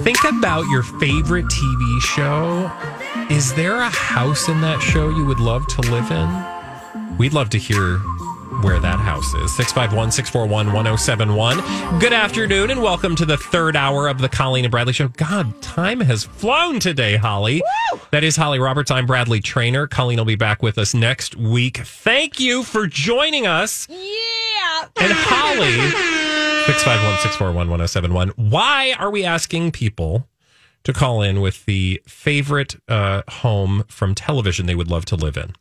Think about your favorite TV show. Is there a house in that show you would love to live in? We'd love to hear where that house is. 651-641-1071. Good afternoon and welcome to the third hour of the Colleen and Bradley Show. God, time has flown today, Holly. Woo! That is Holly Roberts. I'm Bradley Trainer. Colleen will be back with us next week. Thank you for joining us. Yeah! And Holly, 651-641-1071. Why are we asking people to call in with the favorite home from television they would love to live in?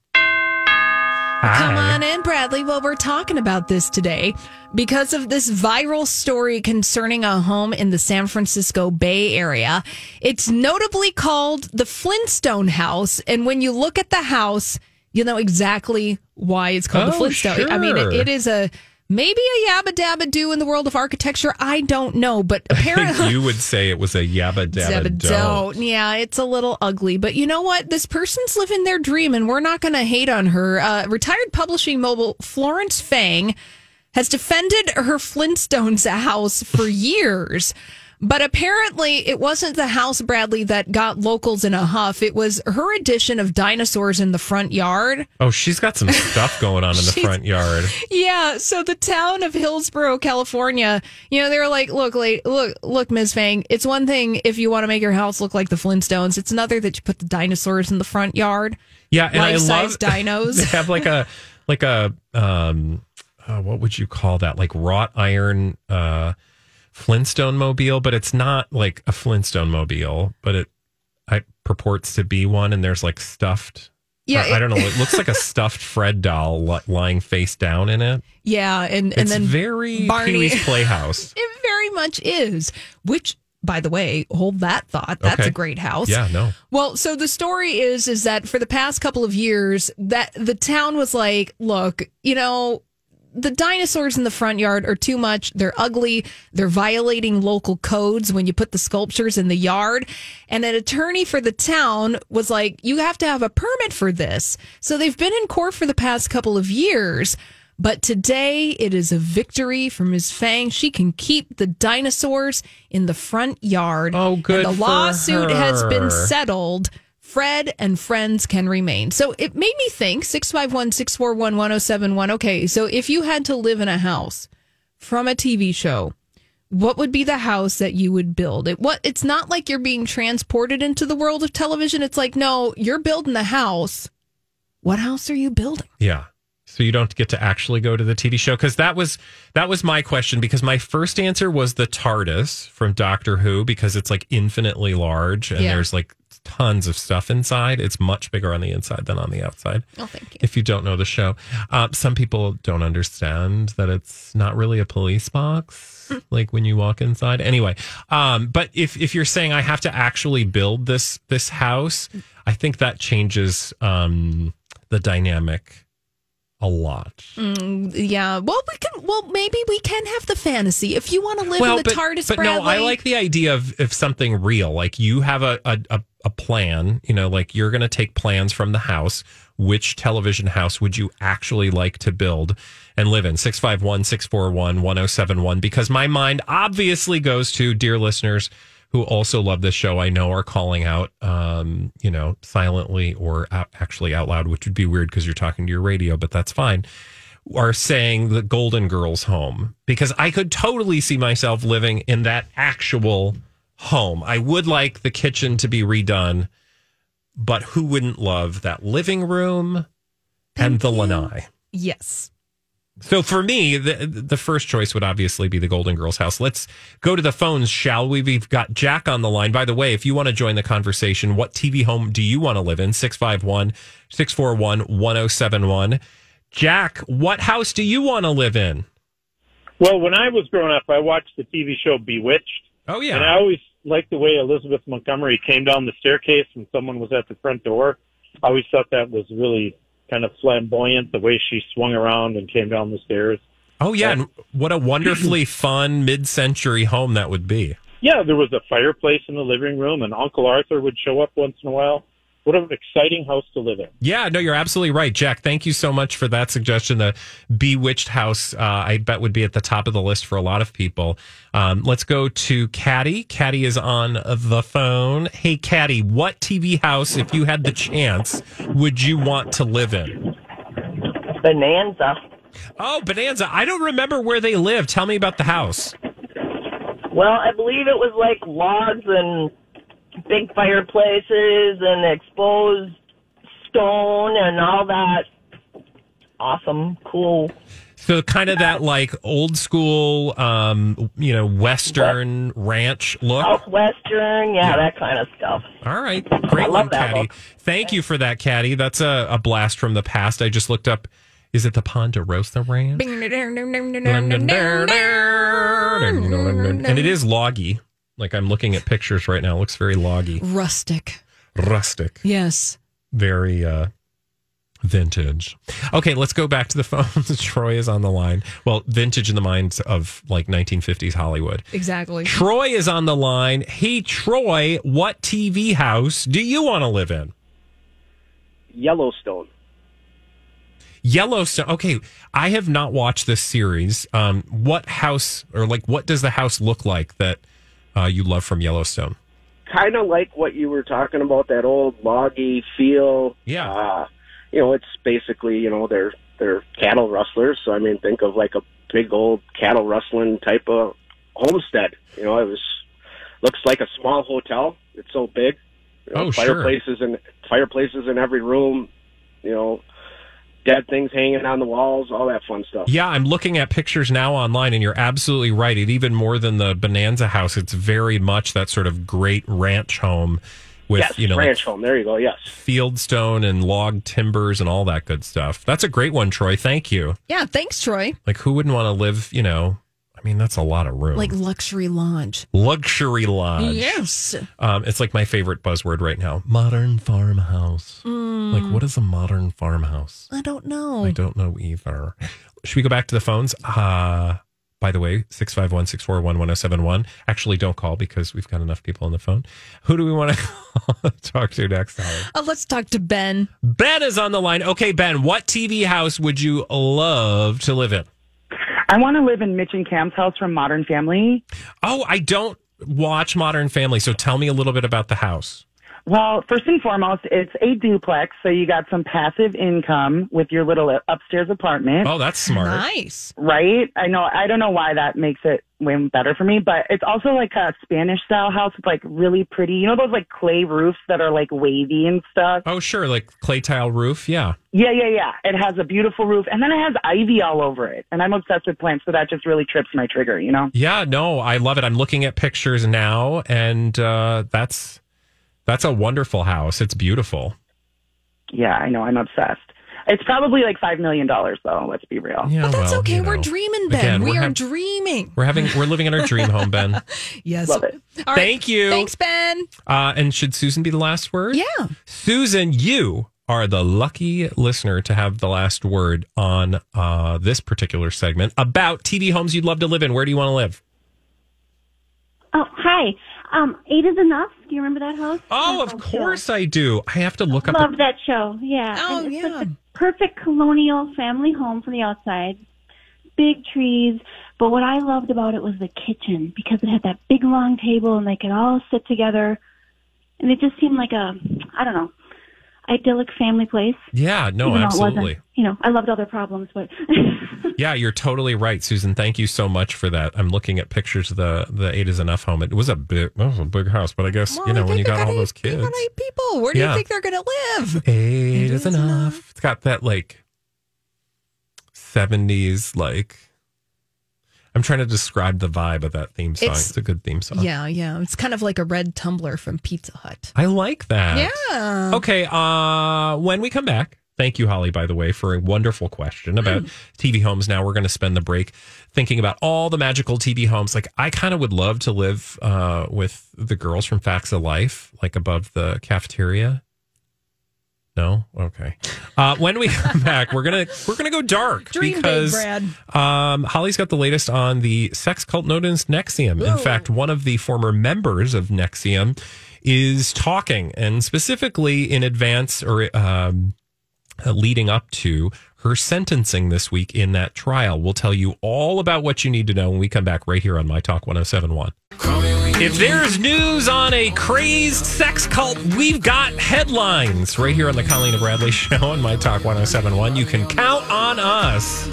Come on in, Bradley. Well, we're talking about this today because of this viral story concerning a home in the San Francisco Bay Area. It's notably called the Flintstone House. And when you look at the house, you'll know exactly why it's called the Flintstone. Sure. I mean, it is maybe a yabba dabba do in the world of architecture. I don't know, but apparently you would say it was a yabba dabba don't. Yeah, it's a little ugly, but you know what? This person's living their dream, and we're not going to hate on her. Retired publishing mogul Florence Fang has defended her Flintstones house for years, but apparently it wasn't the house, Bradley, that got locals in a huff. It was her edition of dinosaurs in the front yard. Oh, she's got some stuff going on in the front yard. Yeah. So the town of Hillsboro, California, they were like, look, Ms. Fang, it's one thing if you want to make your house look like the Flintstones. It's another that you put the dinosaurs in the front yard. Yeah. And life-size dinos. They have what would you call that? Like wrought iron, Flintstone mobile, but it's not like a Flintstone mobile, but it purports to be one, and there's like stuffed. Yeah, I don't know. It looks like a stuffed Fred doll lying face down in it. Yeah, and then very Barney, Pee-wee's Playhouse. It very much is. Which, by the way, hold that thought. That's okay. A great house. Yeah, no. Well, so the story is that for the past couple of years, that the town was like, look, the dinosaurs in the front yard are too much. They're ugly. They're violating local codes when you put the sculptures in the yard. And an attorney for the town was like, you have to have a permit for this. So they've been in court for the past couple of years. But today it is a victory for Ms. Fang. She can keep the dinosaurs in the front yard. Oh, good. And the lawsuit has been settled. Fred and friends can remain. So it made me think, 651-641-1071. Okay, so if you had to live in a house from a TV show, what would be the house that you would build? It's not like you're being transported into the world of television. It's like, no, you're building the house. What house are you building? Yeah. So you don't get to actually go to the TV show? Because that was my question, because my first answer was the TARDIS from Doctor Who, because it's like infinitely large and there's like tons of stuff inside. It's much bigger on the inside than on the outside. Oh, thank you. If you don't know the show, some people don't understand that it's not really a police box, like when you walk inside. Anyway, but if you're saying I have to actually build this house, I think that changes the dynamic a lot. Yeah. Well, maybe we can have the fantasy. If you want to live in the TARDIS, but Bradley. No, I like the idea of if something real, like you have a plan, like you're going to take plans from the house. Which television house would you actually like to build and live in? 651-641-1071. Because my mind obviously goes to dear listeners who also love this show, I know, are calling out, silently or actually out loud, which would be weird because you're talking to your radio, but that's fine, are saying the Golden Girls home. Because I could totally see myself living in that actual home. I would like the kitchen to be redone, but who wouldn't love that living room and the lanai? Yes. So for me, the first choice would obviously be the Golden Girls house. Let's go to the phones, shall we? We've got Jack on the line. By the way, if you want to join the conversation, what TV home do you want to live in? 651-641-1071. Jack, what house do you want to live in? Well, when I was growing up, I watched the TV show Bewitched. Oh, yeah. And I always liked the way Elizabeth Montgomery came down the staircase and someone was at the front door. I always thought that was really kind of flamboyant, the way she swung around and came down the stairs. Oh, yeah, and what a wonderfully fun mid-century home that would be. Yeah, there was a fireplace in the living room, and Uncle Arthur would show up once in a while. What an exciting house to live in. Yeah, no, you're absolutely right, Jack. Thank you so much for that suggestion. The Bewitched house, I bet, would be at the top of the list for a lot of people. Let's go to Caddy. Caddy is on the phone. Hey, Caddy, what TV house, if you had the chance, would you want to live in? Bonanza. Oh, Bonanza. I don't remember where they live. Tell me about the house. Well, I believe it was like logs and big fireplaces and exposed stone and all that awesome, cool. So kind of that like old school, Western ranch look. Southwestern, yeah, that kind of stuff. All right. Great one, Caddy. Thank you for that, Caddy. That's a blast from the past. I just looked up. Is it the Ponderosa Ranch? And it is loggy. Like, I'm looking at pictures right now. It looks very loggy. Rustic. Yes. Very vintage. Okay, let's go back to the phones. Troy is on the line. Well, vintage in the minds of, like, 1950s Hollywood. Exactly. Troy is on the line. Hey, Troy, what TV house do you want to live in? Yellowstone. Okay, I have not watched this series. What house, or, like, what does the house look like that... you love from Yellowstone? Kind of like what you were talking about, that old loggy feel. Yeah. It's basically, they're cattle rustlers. So, I mean, think of like a big old cattle rustling type of homestead. Looks like a small hotel. It's so big. Fireplaces in every room, dead things hanging on the walls, all that fun stuff. Yeah, I'm looking at pictures now online, and you're absolutely right. It even more than the Bonanza house, it's very much that sort of great ranch home with, home. There you go, yes. Fieldstone and log timbers and all that good stuff. That's a great one, Troy. Thank you. Yeah, thanks, Troy. Like, who wouldn't want to live, that's a lot of room. Like luxury lodge. Yes. It's like my favorite buzzword right now. Modern farmhouse. Like, what is a modern farmhouse? I don't know. I don't know either. Should we go back to the phones? By the way, 651-641-1071. Actually, don't call because we've got enough people on the phone. Who do we want to talk to next, Holly? Let's talk to Ben. Ben is on the line. Okay, Ben, what TV house would you love to live in? I want to live in Mitch and Cam's house from Modern Family. Oh, I don't watch Modern Family, so tell me a little bit about the house. Well, first and foremost, it's a duplex, so you got some passive income with your little upstairs apartment. Oh, that's smart. Nice. Right? I know. I don't know why that makes it way better for me, but it's also like a Spanish-style house with like really pretty, those like clay roofs that are like wavy and stuff. Oh, sure. Like clay tile roof. Yeah. Yeah. It has a beautiful roof, and then it has ivy all over it, and I'm obsessed with plants, so that just really trips my trigger, Yeah, no, I love it. I'm looking at pictures now, and that's a wonderful house. It's beautiful. Yeah, I know. I'm obsessed. It's probably like $5 million, though. Let's be real. Yeah, but that's okay. We're dreaming, Ben. Again, we are dreaming. We're living in our dream home, Ben. Yes. Love it. All right. Thank you. Thanks, Ben. And should Susan be the last word? Yeah. Susan, you are the lucky listener to have the last word on this particular segment about TV homes you'd love to live in. Where do you want to live? Oh, hi. Eight Is Enough. Do you remember that house? Oh, of course I do. I have to look up. Love that show. Yeah. Oh, and it's like the perfect colonial family home from the outside. Big trees. But what I loved about it was the kitchen, because it had that big long table and they could all sit together. And it just seemed like idyllic family place. Yeah, no, absolutely. I loved other problems, but yeah, you're totally right, Susan. Thank you so much for that. I'm looking at pictures of the Eight Is Enough home. It was a big house, but I guess when you got all those kids, 8 people. Where do you think they're going to live? Eight is enough. It's got that like 70s like. I'm trying to describe the vibe of that theme song. It's a good theme song. Yeah. It's kind of like a red tumbler from Pizza Hut. I like that. Yeah. Okay, when we come back, Thank you, Holly, by the way, for a wonderful question about TV homes. Now we're going to spend the break thinking about all the magical TV homes. Like, I kind of would love to live with the girls from Facts of Life, like above the cafeteria. No? Okay. When we come back, we're gonna go dark. Dream because big, Brad. Holly's got the latest on the sex cult known as NXIVM. Whoa. In fact, one of the former members of NXIVM is talking, and specifically in advance or leading up to her sentencing this week in that trial. We'll tell you all about what you need to know when we come back right here on My Talk 107.1. If there's news on a crazed sex cult, we've got headlines right here on the Colleen and Bradley Show on My Talk 107.1. You can count on us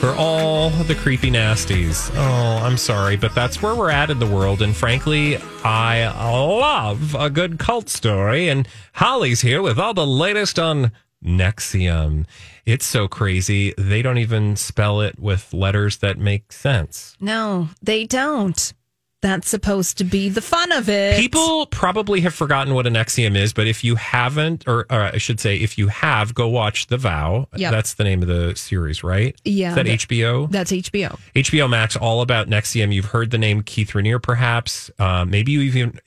for all the creepy nasties. Oh, I'm sorry, but that's where we're at in the world. And frankly, I love a good cult story. And Holly's here with all the latest on NXIVM. It's so crazy. They don't even spell it with letters that make sense. No, they don't. That's supposed to be the fun of it. People probably have forgotten what an NXIVM is, but if you haven't, or I should say, if you have, go watch The Vow. Yep. That's the name of the series, right? Yeah. Is that HBO? That's HBO. HBO Max, all about NXIVM. You've heard the name Keith Raniere, perhaps. Maybe you even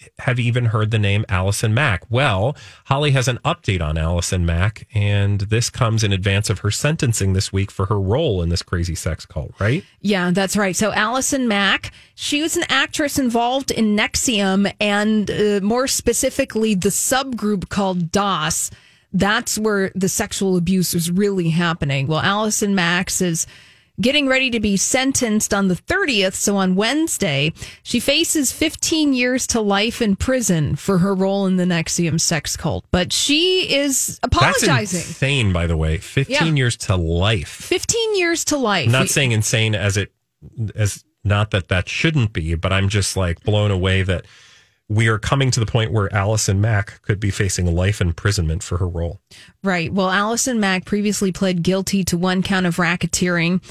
heard the name Allison Mack. Well, Holly has an update on Allison Mack, and this comes in advance of her sentencing this week for her role in this crazy sex cult, right? Yeah, that's right. So Allison Mack, she was an actress involved in NXIVM and more specifically the subgroup called DOS. That's where the sexual abuse was really happening. Well, Allison Mack is getting ready to be sentenced on the 30th. So on Wednesday, she faces 15 years to life in prison for her role in the NXIVM sex cult. But she is apologizing. That's insane, by the way. 15 years to life. 15 years to life. I'm not saying insane as not that shouldn't be, but I'm just like blown away that we are coming to the point where Allison Mack could be facing life imprisonment for her role. Right. Well, Allison Mack previously pled guilty to one count of racketeering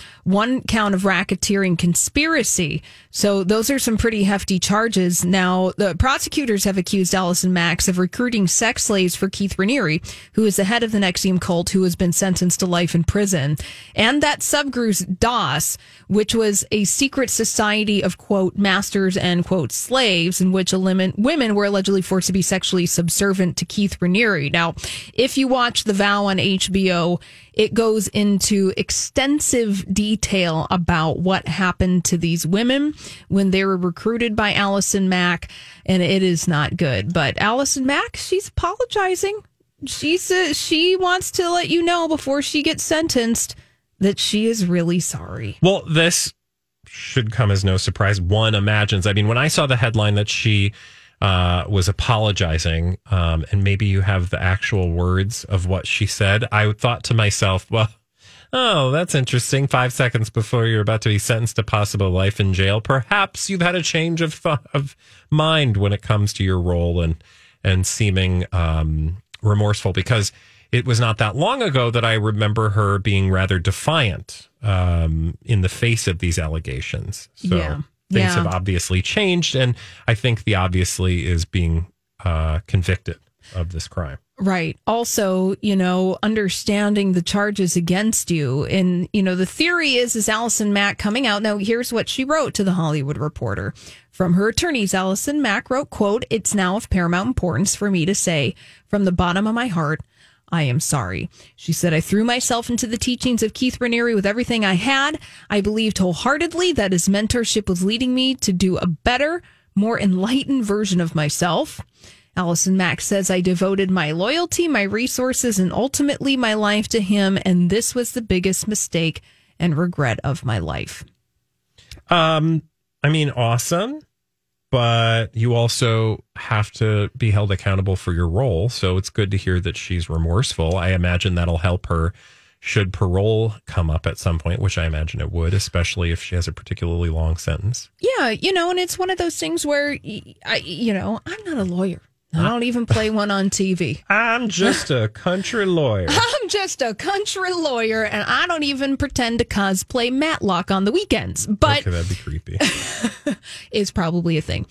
conspiracy. So those are some pretty hefty charges. Now, the prosecutors have accused Allison Mack of recruiting sex slaves for Keith Raniere, who is the head of the NXIVM cult, who has been sentenced to life in prison. And that subgroup DOS, which was a secret society of, quote, masters and, quote, slaves, in which women were allegedly forced to be sexually subservient to Keith Raniere. Now, if you watch The Vow on HBO, it goes into extensive detail about what happened to these women when they were recruited by Allison Mack, and it is not good. But Allison Mack, she's apologizing. She says she wants to let you know before she gets sentenced that she is really sorry. Well, this should come as no surprise. One imagines. I mean, when I saw the headline that she was apologizing, and maybe you have the actual words of what she said, I thought to myself, well, oh, that's interesting. 5 seconds before you're about to be sentenced to possible life in jail, perhaps you've had a change of mind when it comes to your role and seeming remorseful, because it was not that long ago that I remember her being rather defiant in the face of these allegations. So things have obviously changed. And I think the obviously is being convicted of this crime. Right. Also, you know, understanding the charges against you. And, you know, the theory is Allison Mack coming out. Now, here's what she wrote to The Hollywood Reporter. From her attorneys, Allison Mack wrote, quote, "It's now of paramount importance for me to say from the bottom of my heart, I am sorry." She said, "I threw myself into the teachings of Keith Raniere with everything I had. I believed wholeheartedly that his mentorship was leading me to do a better, more enlightened version of myself." Allison Mack says, "I devoted my loyalty, my resources, and ultimately my life to him. And this was the biggest mistake and regret of my life." I mean, awesome. But you also have to be held accountable for your role. So it's good to hear that she's remorseful. I imagine that'll help her should parole come up at some point, which I imagine it would, especially if she has a particularly long sentence. Yeah, you know, and it's one of those things where, I'm not a lawyer. I don't even play one on TV. I'm just a country lawyer. And I don't even pretend to cosplay Matlock on the weekends. But okay, that'd be creepy. Is probably a thing.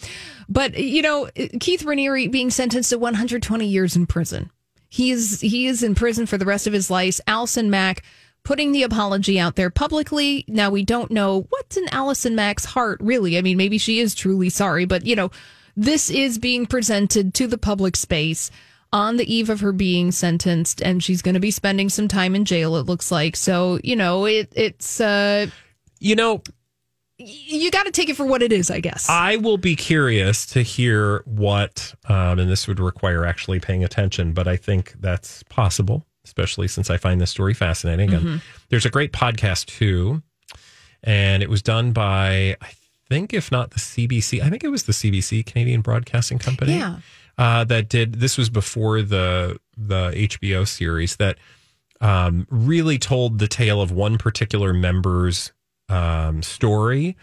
But, you know, Keith Raniere being sentenced to 120 years in prison. He is in prison for the rest of his life. Allison Mack putting the apology out there publicly. Now, we don't know what's in Allison Mack's heart, really. I mean, maybe she is truly sorry, but, you know, this is being presented to the public space on the eve of her being sentenced, and she's going to be spending some time in jail, it looks like. So, you know, it's you got to take it for what it is, I guess. I will be curious to hear what, and this would require actually paying attention, but I think that's possible, especially since I find this story fascinating. Mm-hmm. And there's a great podcast, too, and it was done by, I think, if not the CBC, I think it was the CBC, Canadian Broadcasting Company, that did, this was before the HBO series, that really told the tale of one particular member's story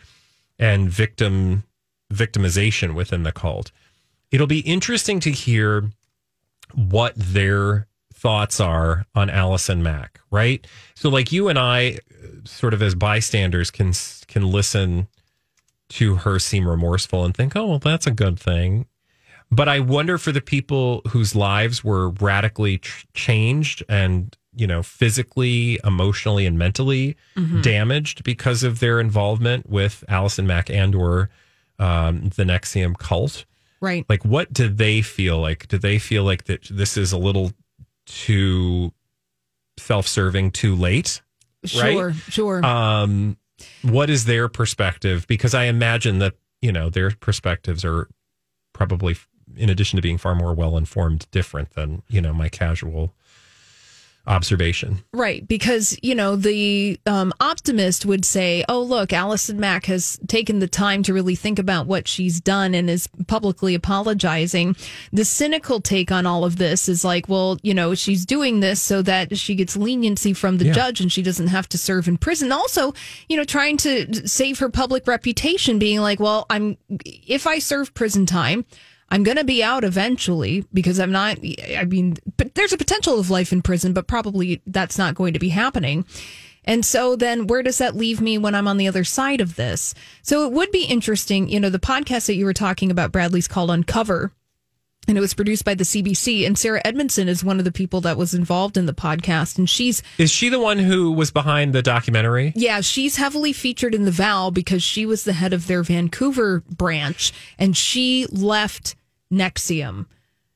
and victimization within the cult. It'll be interesting to hear what their thoughts are on Allison Mack, right? So, like, you and I, sort of as bystanders, can listen to her seem remorseful and think, oh, well, that's a good thing. But I wonder for the people whose lives were radically changed and, you know, physically, emotionally, and mentally damaged because of their involvement with Allison Mack and or the NXIVM cult. Right. Like, what do they feel like? Do they feel like that this is a little too self-serving, too late? Sure, right? Sure. What is their perspective? Because I imagine that, you know, their perspectives are probably, in addition to being far more well-informed, different than, you know, my casual observation. Right, because, you know, the optimist would say, oh, look, Allison Mack has taken the time to really think about what she's done and is publicly apologizing. The cynical take on all of this is like, well, you know, she's doing this so that she gets leniency from the judge and she doesn't have to serve in prison. Also, you know, trying to save her public reputation, being like, well, if I serve prison time, I'm going to be out eventually because I'm not, I mean, but there's a potential of life in prison, but probably that's not going to be happening. And so then where does that leave me when I'm on the other side of this? So it would be interesting, you know, the podcast that you were talking about, Bradley's called Uncover, and it was produced by the CBC, and Sarah Edmondson is one of the people that was involved in the podcast, and Is she the one who was behind the documentary? Yeah, she's heavily featured in The Vow because she was the head of their Vancouver branch, and she left NXIVM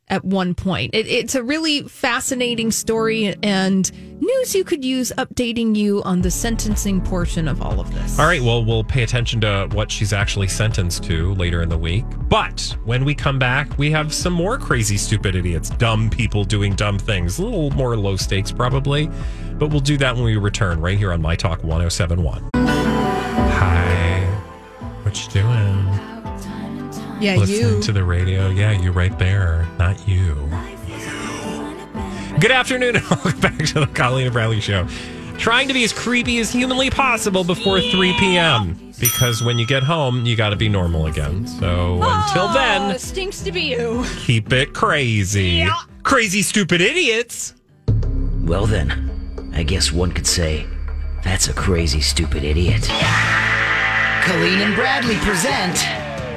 at one point. It's a really fascinating story and news you could use updating you on the sentencing portion of all of this. All right, well, we'll pay attention to what she's actually sentenced to later in the week. But when we come back, we have some more crazy, stupid idiots, dumb people doing dumb things. A little more low stakes, probably. But we'll do that when we return right here on My Talk 1071. Hi. What you doing? Yeah, listening to the radio. Yeah, you right there. Not you. Good afternoon and welcome back to the Colleen and Bradley Show. Trying to be as creepy as humanly possible before 3 p.m. Because when you get home, you got to be normal again. So until then, it stinks to be you. Keep it crazy. Yeah. Crazy, stupid idiots. Well then, I guess one could say, that's a crazy, stupid idiot. Yeah. Colleen and Bradley present...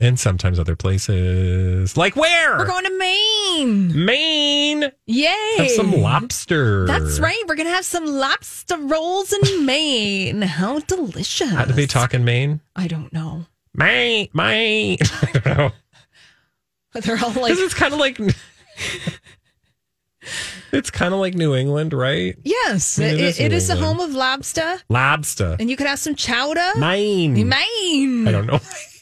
And sometimes other places. Like where? We're going to Maine. Maine. Yay. Have some lobster. That's right. We're going to have some lobster rolls in Maine. How delicious. How do they talk in Maine? I don't know. Maine. I don't know. They're all like... It's kind of like... It's kind of like New England, right? Yes. It is the home of lobster. Lobster. And you could have some chowder. Maine. I don't know.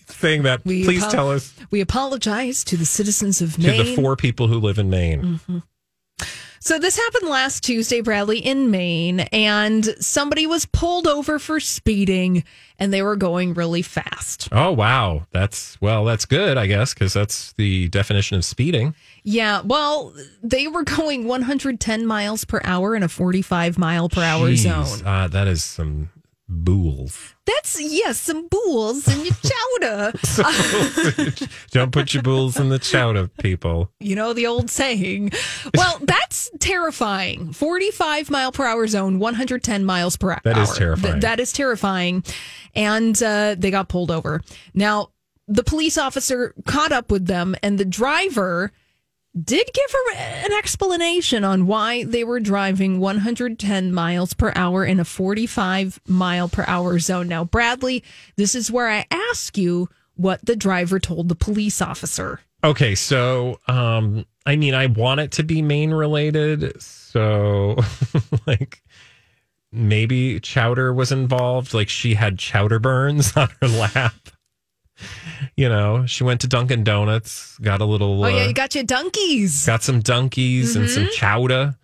Thing that we please tell us. We apologize to the citizens of Maine. To the four people who live in Maine. Mm-hmm. So this happened last Tuesday, Bradley, in Maine, and somebody was pulled over for speeding, and they were going really fast. Oh, wow. That's good, I guess, because that's the definition of speeding. Yeah, well, they were going 110 miles per hour in a 45 mile per hour zone. That is some Bools. That's, yes, some bools in your chowder. Don't put your bools in the chowder, people. You know the old saying. Well, that's terrifying. 45 mile per hour zone, 110 miles per hour. That is terrifying. That is terrifying. And they got pulled over. Now, the police officer caught up with them, and the driver did give her an explanation on why they were driving 110 miles per hour in a 45 mile per hour zone. Now, Bradley, this is where I ask you what the driver told the police officer. Okay, so, I mean, I want it to be Maine related, so, like, maybe chowder was involved. Like, she had chowder burns on her lap. You know, she went to Dunkin' Donuts, got a little... Oh, yeah, you got your Dunkies. Got some Dunkies and some chowder,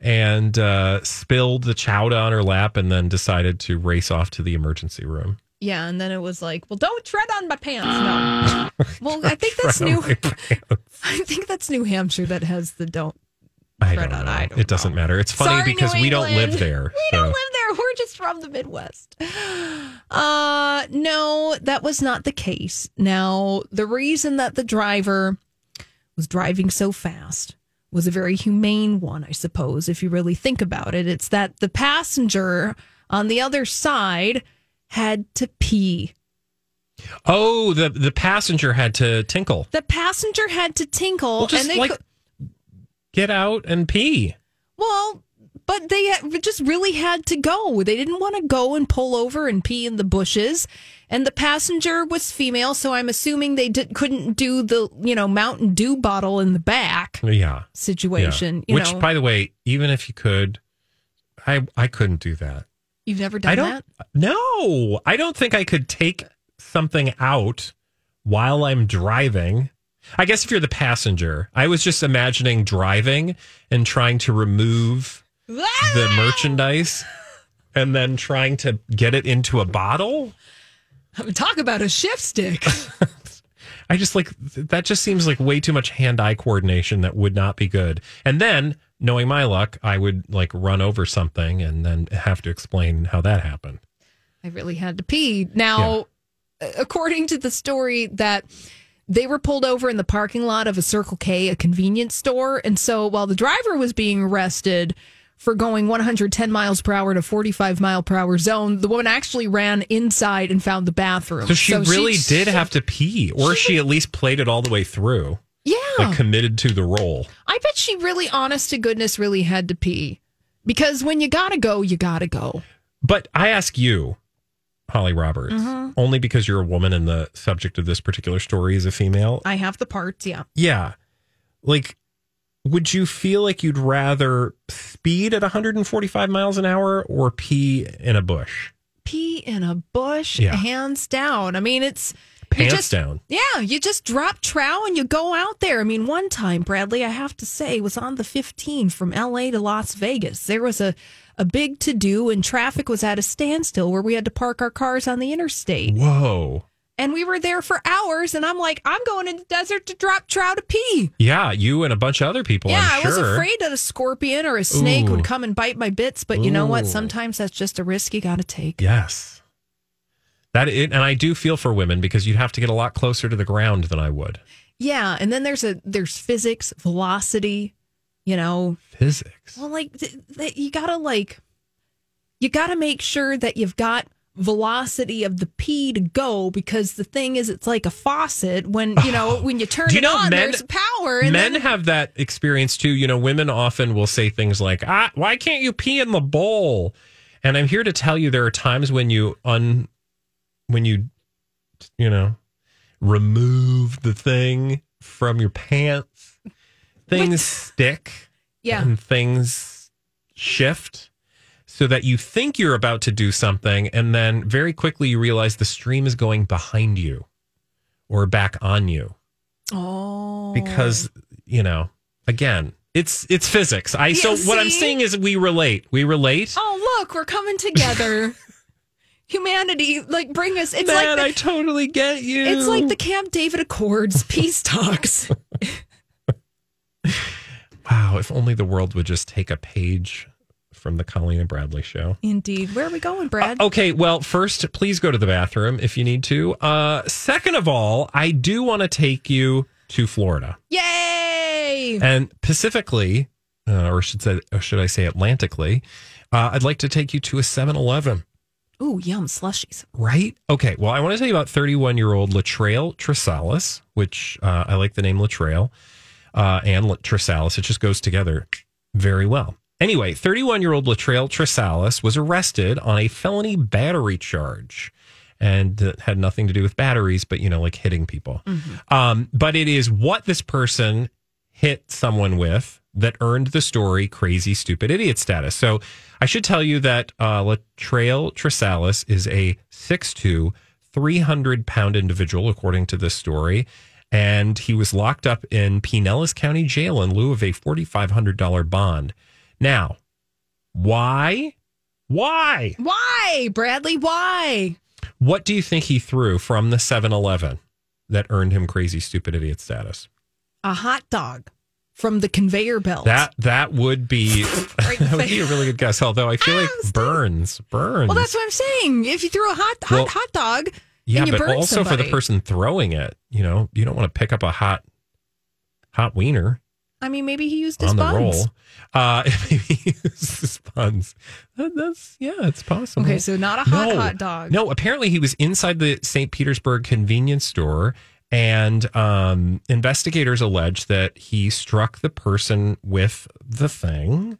and spilled the chowder on her lap and then decided to race off to the emergency room. Yeah, and then it was like, well, don't tread on my pants. No. Well, I think that's new... I think that's New Hampshire that has the don't tread on. I don't know. Doesn't matter. It's funny because we don't live there. We don't live there. We're just from the Midwest. No, that was not the case. Now, the reason that the driver was driving so fast was a very humane one, I suppose, if you really think about it. It's that the passenger on the other side had to pee. Oh, the passenger had to tinkle. The passenger had to tinkle. Well, just, and they like, get out and pee. Well... But they just really had to go. They didn't want to go and pull over and pee in the bushes. And the passenger was female, so I'm assuming they couldn't do the, you know, Mountain Dew bottle in the back situation. Yeah. Which, by the way, even if you could, I couldn't do that. You've never done that? No. I don't think I could take something out while I'm driving. I guess if you're the passenger. I was just imagining driving and trying to remove... the merchandise and then trying to get it into a bottle. I mean, talk about a shift stick. I just like that, just seems like way too much hand-eye coordination that would not be good. And then, knowing my luck, I would like run over something and then have to explain how that happened. I really had to pee. Now, according to the story, that they were pulled over in the parking lot of a Circle K, a convenience store. And so while the driver was being arrested for going 110 miles per hour to 45 mile per hour zone, the woman actually ran inside and found the bathroom. So she did have to pee, or she at least played it all the way through. Yeah. Like committed to the role. I bet she really, honest to goodness, really had to pee. Because when you gotta go, you gotta go. But I ask you, Holly Roberts, only because you're a woman and the subject of this particular story is a female. I have the parts, yeah. Yeah. Like... would you feel like you'd rather speed at 145 miles an hour or pee in a bush? Pee in a bush, hands down. I mean, it's... pants just, down. Yeah, you just drop trow and you go out there. I mean, one time, Bradley, I have to say, was on the 15 from L.A. to Las Vegas. There was a big to-do and traffic was at a standstill where we had to park our cars on the interstate. Whoa. And we were there for hours, and I'm like, I'm going in the desert to drop trow to pee. Yeah, you and a bunch of other people, I'm sure. Yeah, I was afraid that a scorpion or a snake would come and bite my bits, but you know what? Sometimes that's just a risk you got to take. Yes. And I do feel for women, because you'd have to get a lot closer to the ground than I would. Yeah, and then there's physics, velocity, you know. Physics? Well, like, you got to make sure that you've got velocity of the pee to go, because the thing is, it's like a faucet. When you turn it on, there's power. And men have that experience too. You know, women often will say things like, why can't you pee in the bowl? And I'm here to tell you, there are times when you remove the thing from your pants, things stick, and things shift. So that you think you're about to do something, and then very quickly you realize the stream is going behind you or back on you. Oh. Because, again, it's physics. What I'm saying is we relate. Oh, look, we're coming together. Humanity, like, bring us. It's Man, like I totally get you. It's like the Camp David Accords, peace talks. Wow, if only the world would just take a page from the Colleen and Bradley Show. Indeed. Where are we going, Brad? Okay, well, first, please go to the bathroom if you need to. Second of all, I do want to take you to Florida. Yay! And specifically, or should I say Atlantically, I'd like to take you to a 7-Eleven. Ooh, yum, slushies. Right? Okay, well, I want to tell you about 31-year-old Latrell Tresalis, which I like the name Latrell, and Tresalis. It just goes together very well. Anyway, 31-year-old Latrell Tresalis was arrested on a felony battery charge. And it had nothing to do with batteries, but, you know, like hitting people. Mm-hmm. But it is what this person hit someone with that earned the story crazy, stupid, idiot status. So I should tell you that Latrell Tresalis is a 6'2", 300-pound individual, according to this story. And he was locked up in Pinellas County Jail in lieu of a $4,500 bond. Now, why? Why? Why, Bradley? Why? What do you think he threw from the 7-Eleven that earned him crazy, stupid, idiot status? A hot dog from the conveyor belt. That would be that would be a really good guess. Although I feel like burns. Well, that's what I'm saying. If you threw a hot dog, yeah, and you but also somebody. For the person throwing it, you know, you don't want to pick up a hot wiener. I mean, maybe he used his buns. That's it's possible. Okay, so not a hot dog. No, apparently he was inside the St. Petersburg convenience store, and investigators allege that he struck the person with the thing.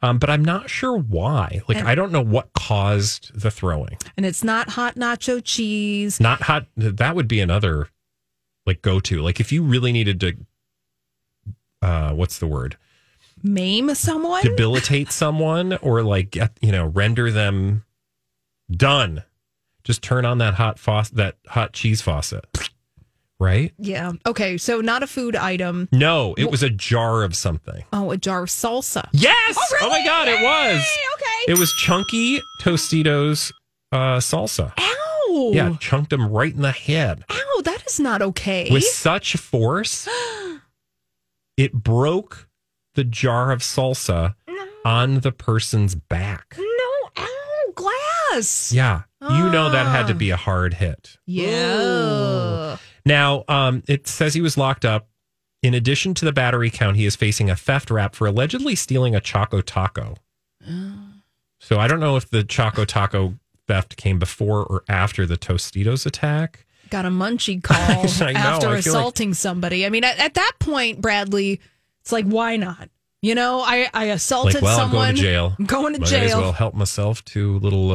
But I'm not sure why. Like, I don't know what caused the throwing. And it's not hot nacho cheese. Not hot. That would be another like go-to. Like if you really needed to. What's the word? Maim someone? Debilitate someone or like, you know, render them done. Just turn on that hot cheese faucet. Right? Yeah. Okay. So not a food item. No, it was a jar of something. Oh, a jar of salsa. Yes. Oh, really? Oh my God. Yay! It was. Okay. It was chunky Tostitos salsa. Ow. Yeah. Chunked him right in the head. Ow. That is not okay. With such force. It broke the jar of salsa on the person's back. No, ow, glass. Yeah. You know that had to be a hard hit. Yeah. Ooh. Now, it says he was locked up. In addition to the battery count, he is facing a theft rap for allegedly stealing a Choco Taco. So I don't know if the Choco Taco theft came before or after the Tostitos attack. Got a munchie call after assaulting somebody. I mean, at that point, Bradley, it's like, why not? You know, I assaulted someone. I'm going to jail. Might as well help myself to little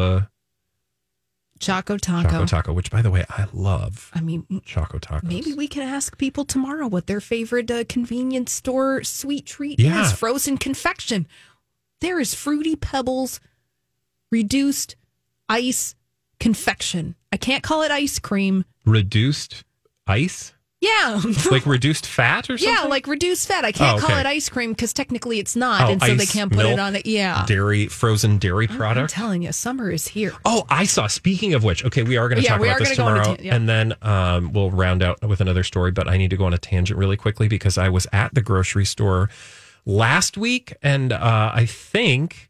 Choco Taco. Choco Taco, which, by the way, I love. I mean, Choco Tacos. Maybe we can ask people tomorrow what their favorite convenience store sweet treat is. Frozen confection. There is Fruity Pebbles, reduced ice confection. I can't call it ice cream. Reduced ice? Yeah. Like reduced fat or something? Yeah, like reduced fat. I can't call it ice cream because technically it's not. Oh, and so they can't put it on it. Yeah. Frozen dairy product. I'm telling you, summer is here. Oh, I saw. Speaking of which, okay, we are going to talk about this tomorrow. And then we'll round out with another story. But I need to go on a tangent really quickly because I was at the grocery store last week. And I think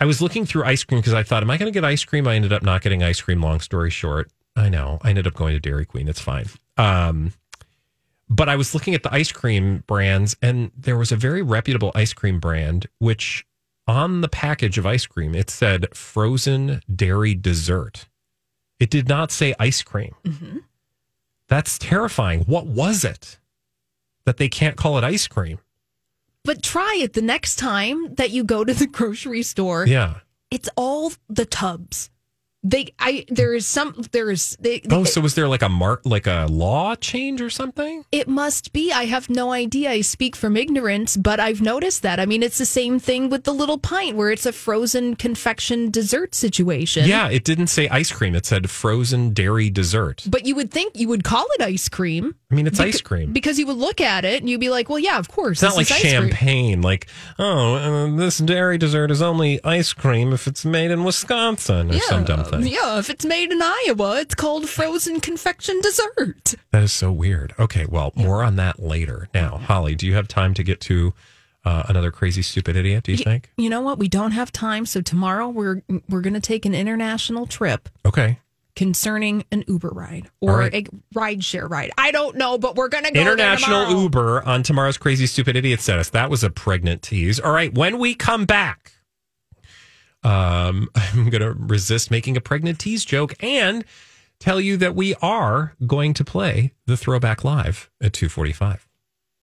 I was looking through ice cream because I thought, am I going to get ice cream? I ended up not getting ice cream. Long story short, I know. I ended up going to Dairy Queen. It's fine. But I was looking at the ice cream brands, and there was a very reputable ice cream brand, which on the package of ice cream, it said frozen dairy dessert. It did not say ice cream. Mm-hmm. That's terrifying. What was it that they can't call it ice cream? But try it the next time that you go to the grocery store. Yeah. It's all the tubs. So was there like a law change or something? It must be. I have no idea. I speak from ignorance, but I've noticed that. I mean, it's the same thing with the little pint where it's a frozen confection dessert situation. Yeah, it didn't say ice cream. It said frozen dairy dessert. But you would think you would call it ice cream. I mean, it's ice cream. Because you would look at it and you'd be like, well, yeah, of course. It's not like champagne. Like, this dairy dessert is only ice cream if it's made in Wisconsin or something. Yeah, if it's made in Iowa, it's called frozen confection dessert. That is so weird. Okay, well, more on that later. Now, Holly, do you have time to get to another crazy, stupid idiot, do you think? You know what? We don't have time. So tomorrow we're going to take an international trip. Okay. Concerning an Uber ride or a rideshare ride. I don't know, but we're going to go international Uber on tomorrow's Crazy Stupid Idiot status. That was a pregnant tease. All right. When we come back, I'm going to resist making a pregnant tease joke and tell you that we are going to play the Throwback Live at 2:45.